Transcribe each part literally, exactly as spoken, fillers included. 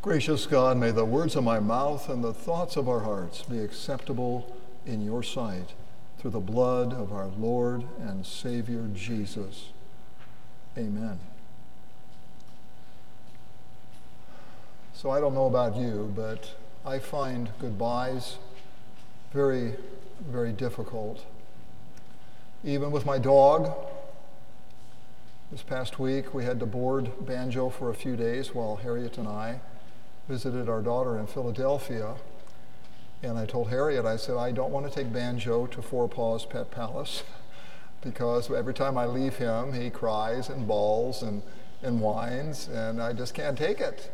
Gracious God, may the words of my mouth and the thoughts of our hearts be acceptable in your sight through the blood of our Lord and Savior Jesus. Amen. So I don't know about you, but I find goodbyes very, very difficult. Even with my dog, this past week we had to board Banjo for a few days while Harriet and I visited our daughter in Philadelphia. And I told Harriet, I said, I don't want to take Banjo to Four Paws Pet Palace because every time I leave him, he cries and bawls and, and whines, and I just can't take it.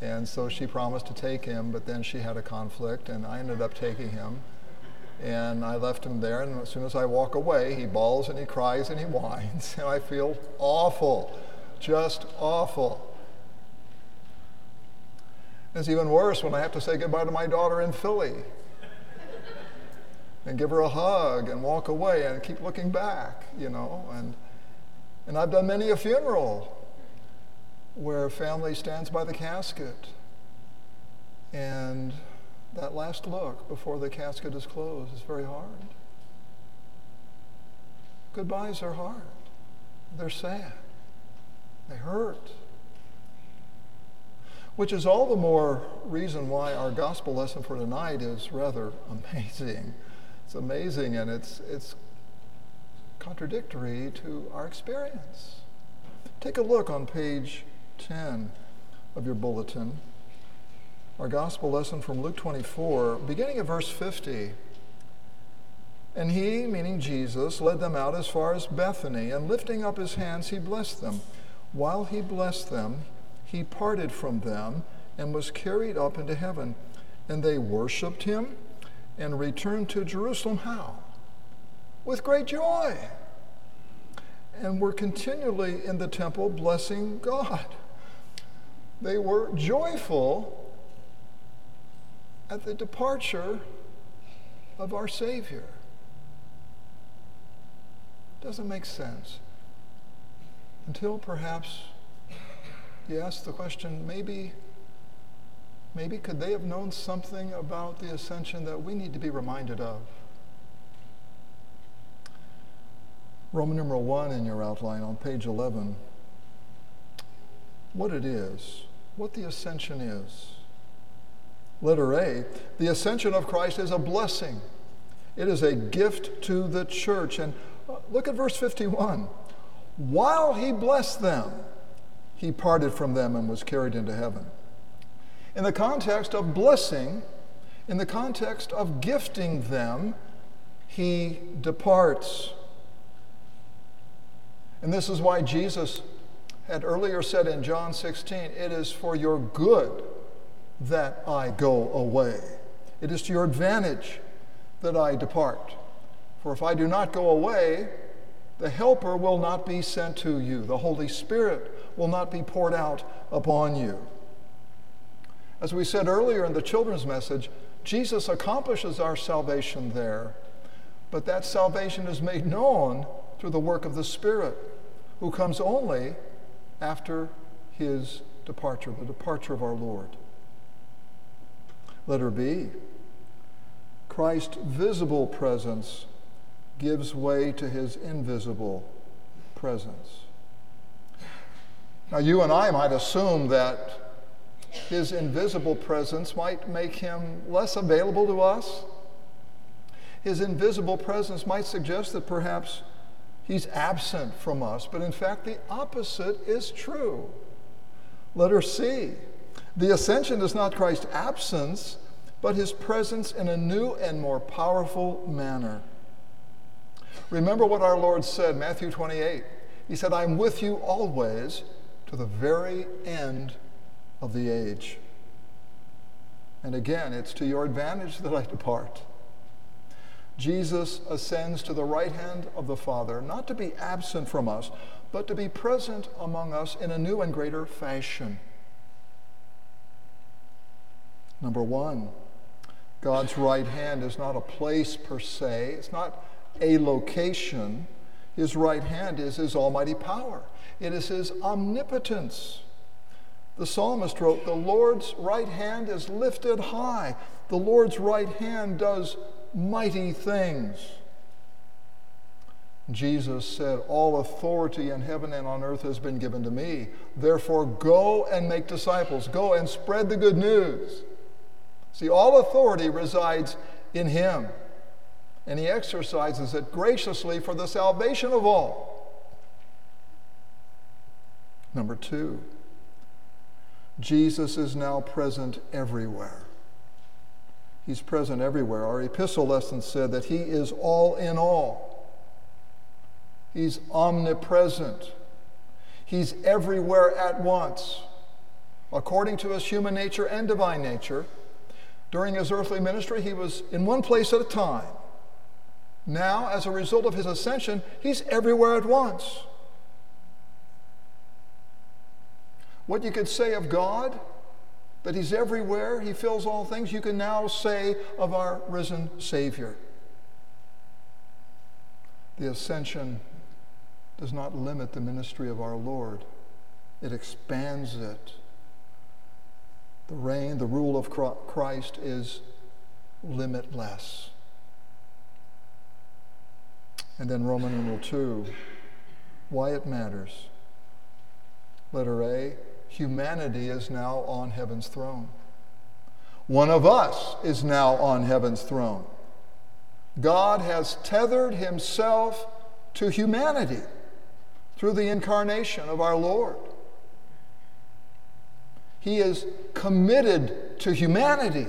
And so she promised to take him, but then she had a conflict, and I ended up taking him. And I left him there, and as soon as I walk away, he bawls and he cries and he whines, and I feel awful, just awful. It's even worse when I have to say goodbye to my daughter in Philly and give her a hug and walk away and keep looking back, you know. And, and I've done many a funeral where family stands by the casket, and that last look before the casket is closed is very hard. Goodbyes are hard. They're sad. They hurt. Which is all the more reason why our gospel lesson for tonight is rather amazing. It's amazing, and it's it's contradictory to our experience. Take a look on page ten of your bulletin. Our gospel lesson from Luke twenty-four, beginning at verse fifty. And he, meaning Jesus, led them out as far as Bethany, and lifting up his hands, he blessed them. While he blessed them, he parted from them and was carried up into heaven. And they worshiped him and returned to Jerusalem. How? With great joy. And were continually in the temple blessing God. They were joyful at the departure of our Savior. Doesn't make sense. Until perhaps you ask the question, maybe, maybe could they have known something about the ascension that we need to be reminded of? Roman numeral one in your outline on page eleven. What it is, what the ascension is. Letter A, the ascension of Christ is a blessing. It is a gift to the church. And look at verse fifty-one. While he blessed them, he parted from them and was carried into heaven. In the context of blessing, in the context of gifting them, he departs. And this is why Jesus had earlier said in John sixteen, it is for your good that I go away. It is to your advantage that I depart. For if I do not go away, the Helper will not be sent to you. The Holy Spirit will not be poured out upon you. As we said earlier in the children's message, Jesus accomplishes our salvation there, but that salvation is made known through the work of the Spirit, who comes only after his departure, the departure of our Lord. Letter B, Christ's visible presence gives way to his invisible presence. Now, you and I might assume that his invisible presence might make him less available to us. His invisible presence might suggest that perhaps he's absent from us, but in fact, the opposite is true. Letter C, the ascension is not Christ's absence, but his presence in a new and more powerful manner. Remember what our Lord said, Matthew twenty-eight. He said, I'm with you always to the very end of the age. And again, it's to your advantage that I depart. Jesus ascends to the right hand of the Father, not to be absent from us, but to be present among us in a new and greater fashion. Number one, God's right hand is not a place per se. It's not a location. His right hand is his almighty power. It is his omnipotence. The psalmist wrote, "The Lord's right hand is lifted high. The Lord's right hand does mighty things." Jesus said, "All authority in heaven and on earth has been given to me. Therefore, go and make disciples. Go and spread the good news." See, all authority resides in him, and he exercises it graciously for the salvation of all. Number two, Jesus is now present everywhere. He's present everywhere. Our epistle lesson said that he is all in all. He's omnipresent. He's everywhere at once. According to his human nature and divine nature, during his earthly ministry, he was in one place at a time. Now, as a result of his ascension, he's everywhere at once. What you could say of God, that he's everywhere, he fills all things, you can now say of our risen Savior. The ascension does not limit the ministry of our Lord. It expands it. The reign, the rule of Christ is limitless. And then Roman numeral two, why it matters. Letter A, humanity is now on heaven's throne. One of us is now on heaven's throne. God has tethered himself to humanity through the incarnation of our Lord. He is committed to humanity.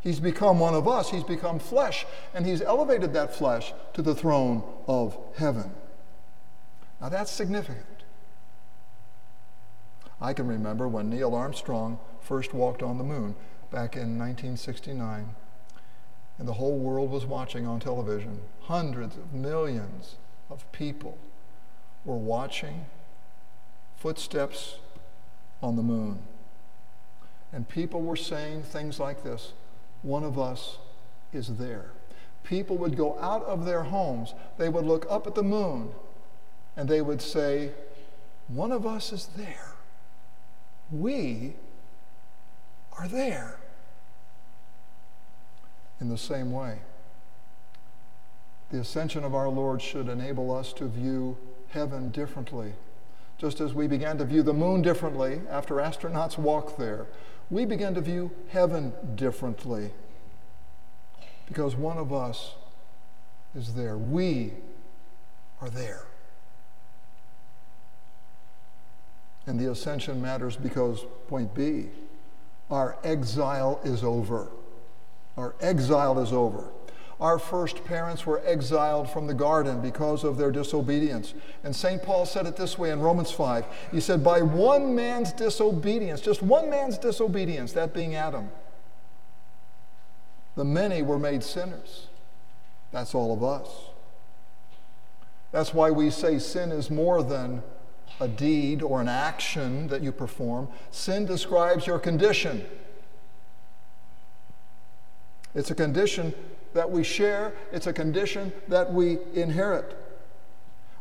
He's become one of us. He's become flesh, and he's elevated that flesh to the throne of heaven. Now that's significant. I can remember when Neil Armstrong first walked on the moon back in nineteen sixty-nine. And the whole world was watching on television. Hundreds of millions of people were watching footsteps on the moon. And people were saying things like this, "One of us is there." People would go out of their homes, they would look up at the moon, and they would say, "One of us is there. We are there." In the same way, the ascension of our Lord should enable us to view heaven differently. Just as we began to view the moon differently after astronauts walked there, we began to view heaven differently because one of us is there. We are there. And the ascension matters because, point B, our exile is over. Our exile is over. Our first parents were exiled from the garden because of their disobedience. And Saint Paul said it this way in Romans five. He said, by one man's disobedience, just one man's disobedience, that being Adam, the many were made sinners. That's all of us. That's why we say sin is more than a deed or an action that you perform. Sin describes your condition. It's a condition that we share. It's a condition that we inherit.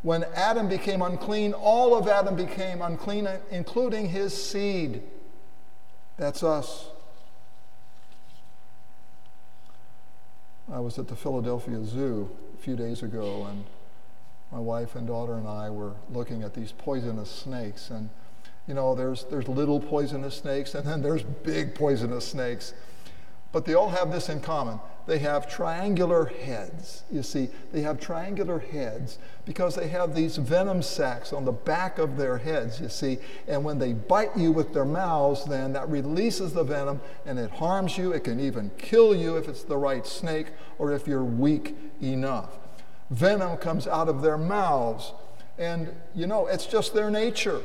When Adam became unclean, all of Adam became unclean, including his seed. That's us. I was at the Philadelphia Zoo a few days ago, and my wife and daughter and I were looking at these poisonous snakes. And, you know, there's, there's little poisonous snakes, and then there's big poisonous snakes. But they all have this in common. They have triangular heads. You see, they have triangular heads because they have these venom sacs on the back of their heads, you see. And when they bite you with their mouths, then that releases the venom and it harms you. It can even kill you if it's the right snake or if you're weak enough. Venom comes out of their mouths. And, you know, it's just their nature.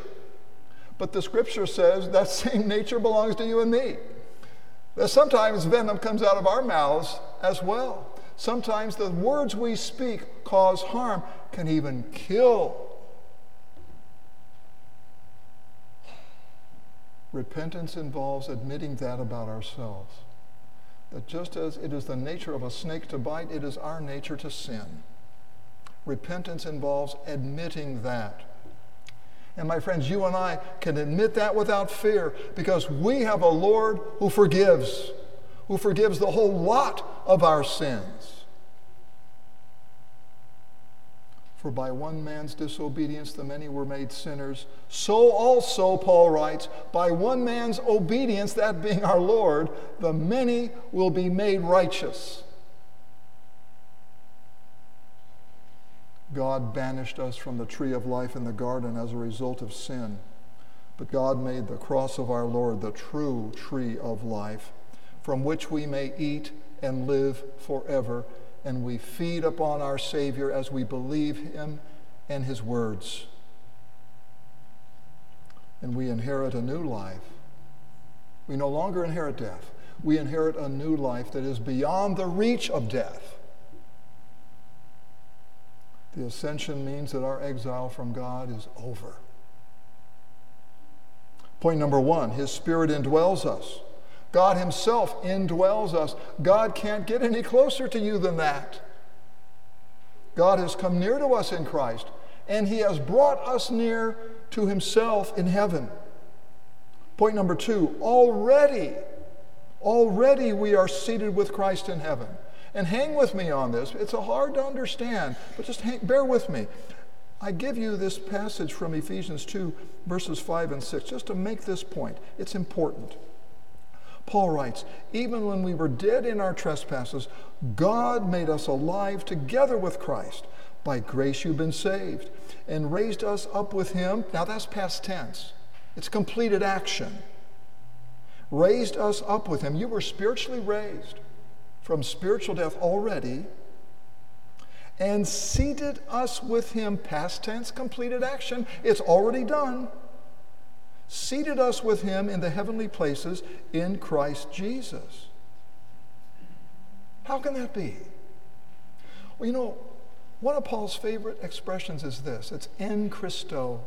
But the scripture says that same nature belongs to you and me. That sometimes venom comes out of our mouths as well. Sometimes the words we speak cause harm, can even kill. Repentance involves admitting that about ourselves. That just as it is the nature of a snake to bite, it is our nature to sin. Repentance involves admitting that. And my friends, you and I can admit that without fear, because we have a Lord who forgives, who forgives the whole lot of our sins. For by one man's disobedience the many were made sinners. So also, Paul writes, by one man's obedience, that being our Lord, the many will be made righteous. God banished us from the tree of life in the garden as a result of sin. But God made the cross of our Lord the true tree of life, from which we may eat and live forever. And we feed upon our Savior as we believe him and his words. And we inherit a new life. We no longer inherit death. We inherit a new life that is beyond the reach of death. The ascension means that our exile from God is over. Point number one, his Spirit indwells us. God himself indwells us. God can't get any closer to you than that. God has come near to us in Christ, and he has brought us near to himself in heaven. Point number two, already, already we are seated with Christ in heaven. And hang with me on this. It's hard to understand, but just hang, bear with me. I give you this passage from Ephesians two, verses five and six, just to make this point. It's important. Paul writes, even when we were dead in our trespasses, God made us alive together with Christ. By grace you've been saved, and raised us up with him. Now that's past tense. It's completed action. Raised us up with him. You were spiritually raised from spiritual death already, and seated us with him, past tense, completed action, it's already done, seated us with him in the heavenly places in Christ Jesus. How can that be? Well, you know, one of Paul's favorite expressions is this, it's in Christo,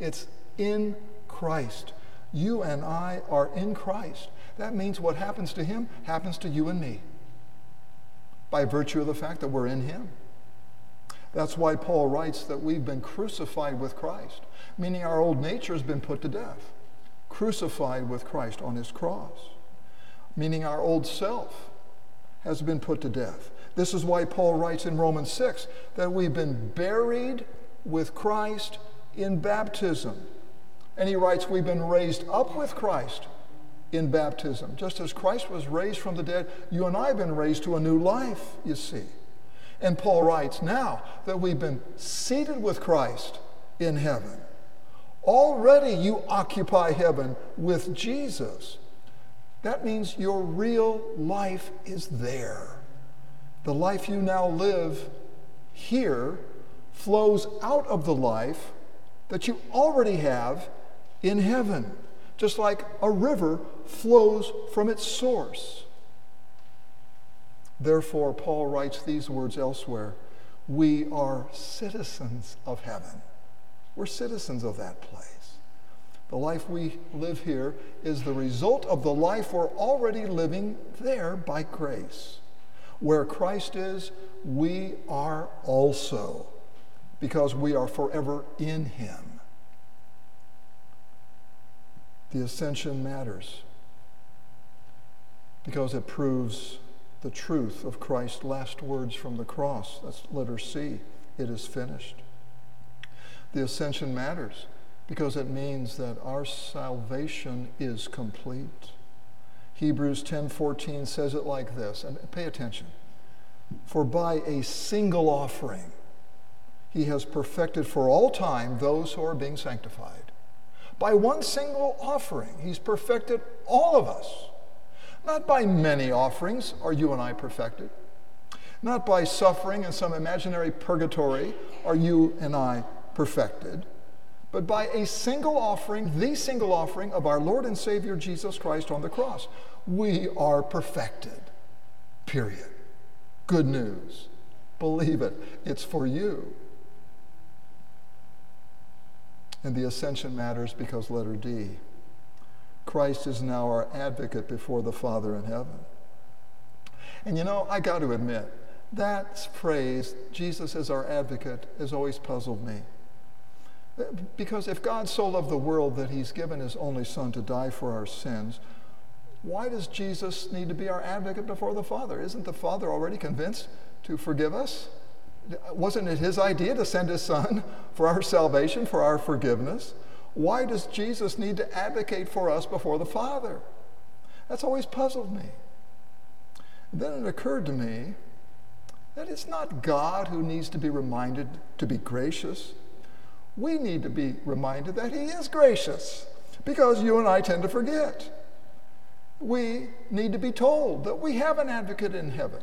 it's in Christ. You and I are in Christ. That means what happens to him happens to you and me, by virtue of the fact that we're in him. That's why Paul writes that we've been crucified with Christ, meaning our old nature has been put to death, crucified with Christ on his cross, meaning our old self has been put to death. This is why Paul writes in Romans six that we've been buried with Christ in baptism. And he writes we've been raised up with Christ in baptism. Just as Christ was raised from the dead, you and I have been raised to a new life, you see. And Paul writes now that we've been seated with Christ in heaven. Already you occupy heaven with Jesus. That means your real life is there. The life you now live here flows out of the life that you already have in heaven, just like a river flows from its source. Therefore, Paul writes these words elsewhere, we are citizens of heaven. We're citizens of that place. The life we live here is the result of the life we're already living there by grace. Where Christ is, we are also, because we are forever in him. The ascension matters because it proves the truth of Christ's last words from the cross. That's letter C, it is finished. The ascension matters because it means that our salvation is complete. Hebrews ten fourteen says it like this, and pay attention. For by a single offering, he has perfected for all time those who are being sanctified. By one single offering, he's perfected all of us. Not by many offerings are you and I perfected. Not by suffering in some imaginary purgatory are you and I perfected. But by a single offering, the single offering of our Lord and Savior Jesus Christ on the cross, we are perfected. Period. Good news. Believe it. It's for you. And the ascension matters because, letter D, Christ is now our advocate before the Father in heaven. And you know, I got to admit, that phrase, Jesus is our advocate, has always puzzled me. Because if God so loved the world that he's given his only son to die for our sins, why does Jesus need to be our advocate before the Father? Isn't the Father already convinced to forgive us? Wasn't it his idea to send his son for our salvation, for our forgiveness? Why does Jesus need to advocate for us before the Father? That's always puzzled me. And then it occurred to me that it's not God who needs to be reminded to be gracious. We need to be reminded that he is gracious, because you and I tend to forget. We need to be told that we have an advocate in heaven,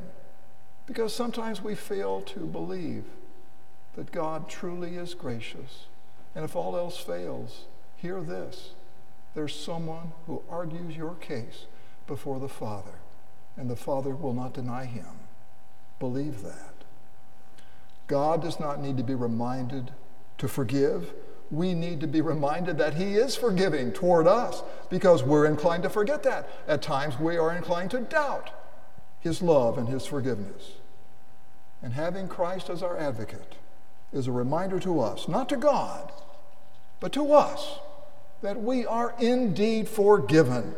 because sometimes we fail to believe that God truly is gracious. And if all else fails, hear this: there's someone who argues your case before the Father, and the Father will not deny him. Believe that. God does not need to be reminded to forgive. We need to be reminded that he is forgiving toward us, because we're inclined to forget that. At times we are inclined to doubt his love and his forgiveness. And having Christ as our advocate is a reminder to us, not to God, but to us, that we are indeed forgiven.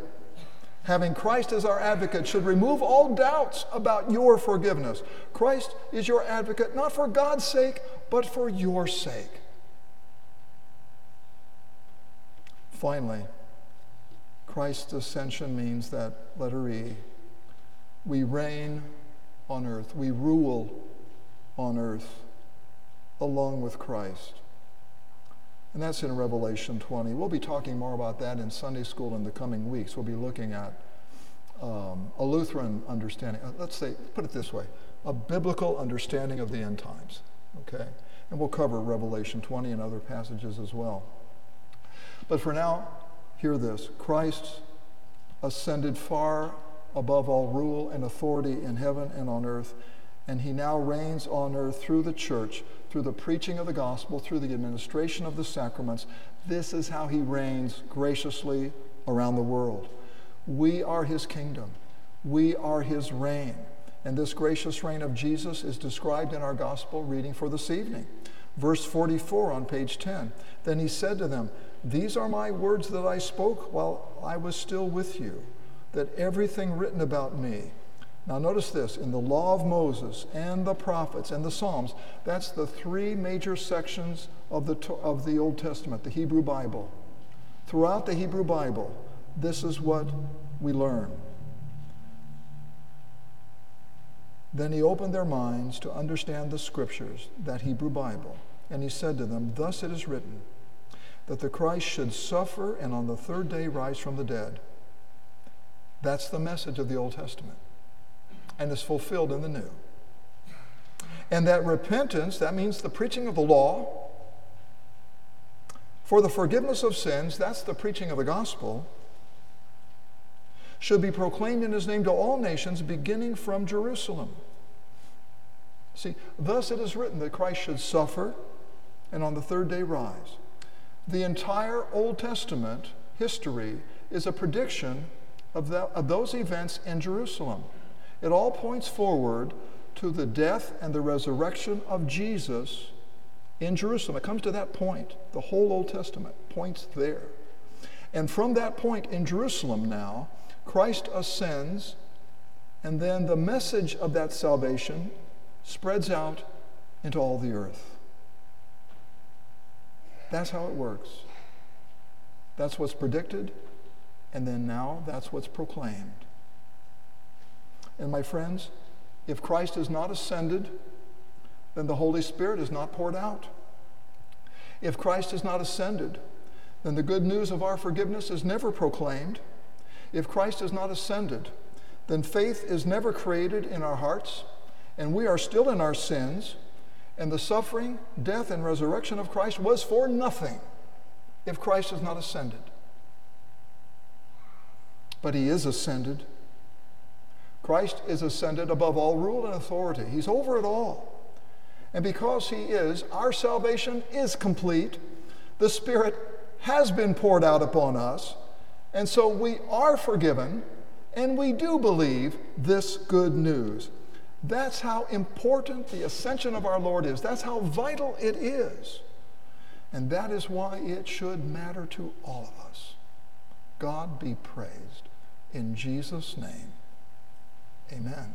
Having Christ as our advocate should remove all doubts about your forgiveness. Christ is your advocate, not for God's sake, but for your sake. Finally, Christ's ascension means that, letter E, we reign on earth, we rule on earth along with Christ. And that's in Revelation twenty. We'll be talking more about that in Sunday school in the coming weeks. We'll be looking at um, a Lutheran understanding, let's say, put it this way, a biblical understanding of the end times, okay? And we'll cover Revelation twenty and other passages as well. But for now, hear this: Christ ascended far above all rule and authority in heaven and on earth, and he now reigns on earth through the church, through the preaching of the gospel, through the administration of the sacraments. This is how he reigns graciously around the world. We are his kingdom. We are his reign. And this gracious reign of Jesus is described in our gospel reading for this evening. Verse forty-four on page ten. Then he said to them, "These are my words that I spoke while I was still with you, that everything written about me." Now notice this, in the law of Moses and the prophets and the Psalms, that's the three major sections of the, of the Old Testament, the Hebrew Bible. Throughout the Hebrew Bible, this is what we learn. Then he opened their minds to understand the scriptures, that Hebrew Bible, and he said to them, "Thus it is written, that the Christ should suffer and on the third day rise from the dead." That's the message of the Old Testament, and is fulfilled in the new. And that repentance, that means the preaching of the law, for the forgiveness of sins, that's the preaching of the gospel, should be proclaimed in his name to all nations, beginning from Jerusalem. See, thus it is written that Christ should suffer and on the third day rise. The entire Old Testament history is a prediction of, the, of those events in Jerusalem. It all points forward to the death and the resurrection of Jesus in Jerusalem. It comes to that point. The whole Old Testament points there. And from that point in Jerusalem now, Christ ascends, and then the message of that salvation spreads out into all the earth. That's how it works. That's what's predicted, and then now that's what's proclaimed. And my friends, if Christ is not ascended, then the Holy Spirit is not poured out. If Christ is not ascended, then the good news of our forgiveness is never proclaimed. If Christ is not ascended, then faith is never created in our hearts, and we are still in our sins, and the suffering, death, and resurrection of Christ was for nothing if Christ is not ascended. But he is ascended. Christ is ascended above all rule and authority. He's over it all. And because he is, our salvation is complete. The Spirit has been poured out upon us. And so we are forgiven, and we do believe this good news. That's how important the ascension of our Lord is. That's how vital it is. And that is why it should matter to all of us. God be praised. In Jesus' name, amen.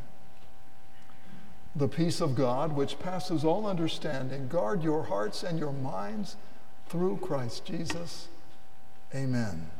The peace of God, which passes all understanding, guard your hearts and your minds through Christ Jesus. Amen.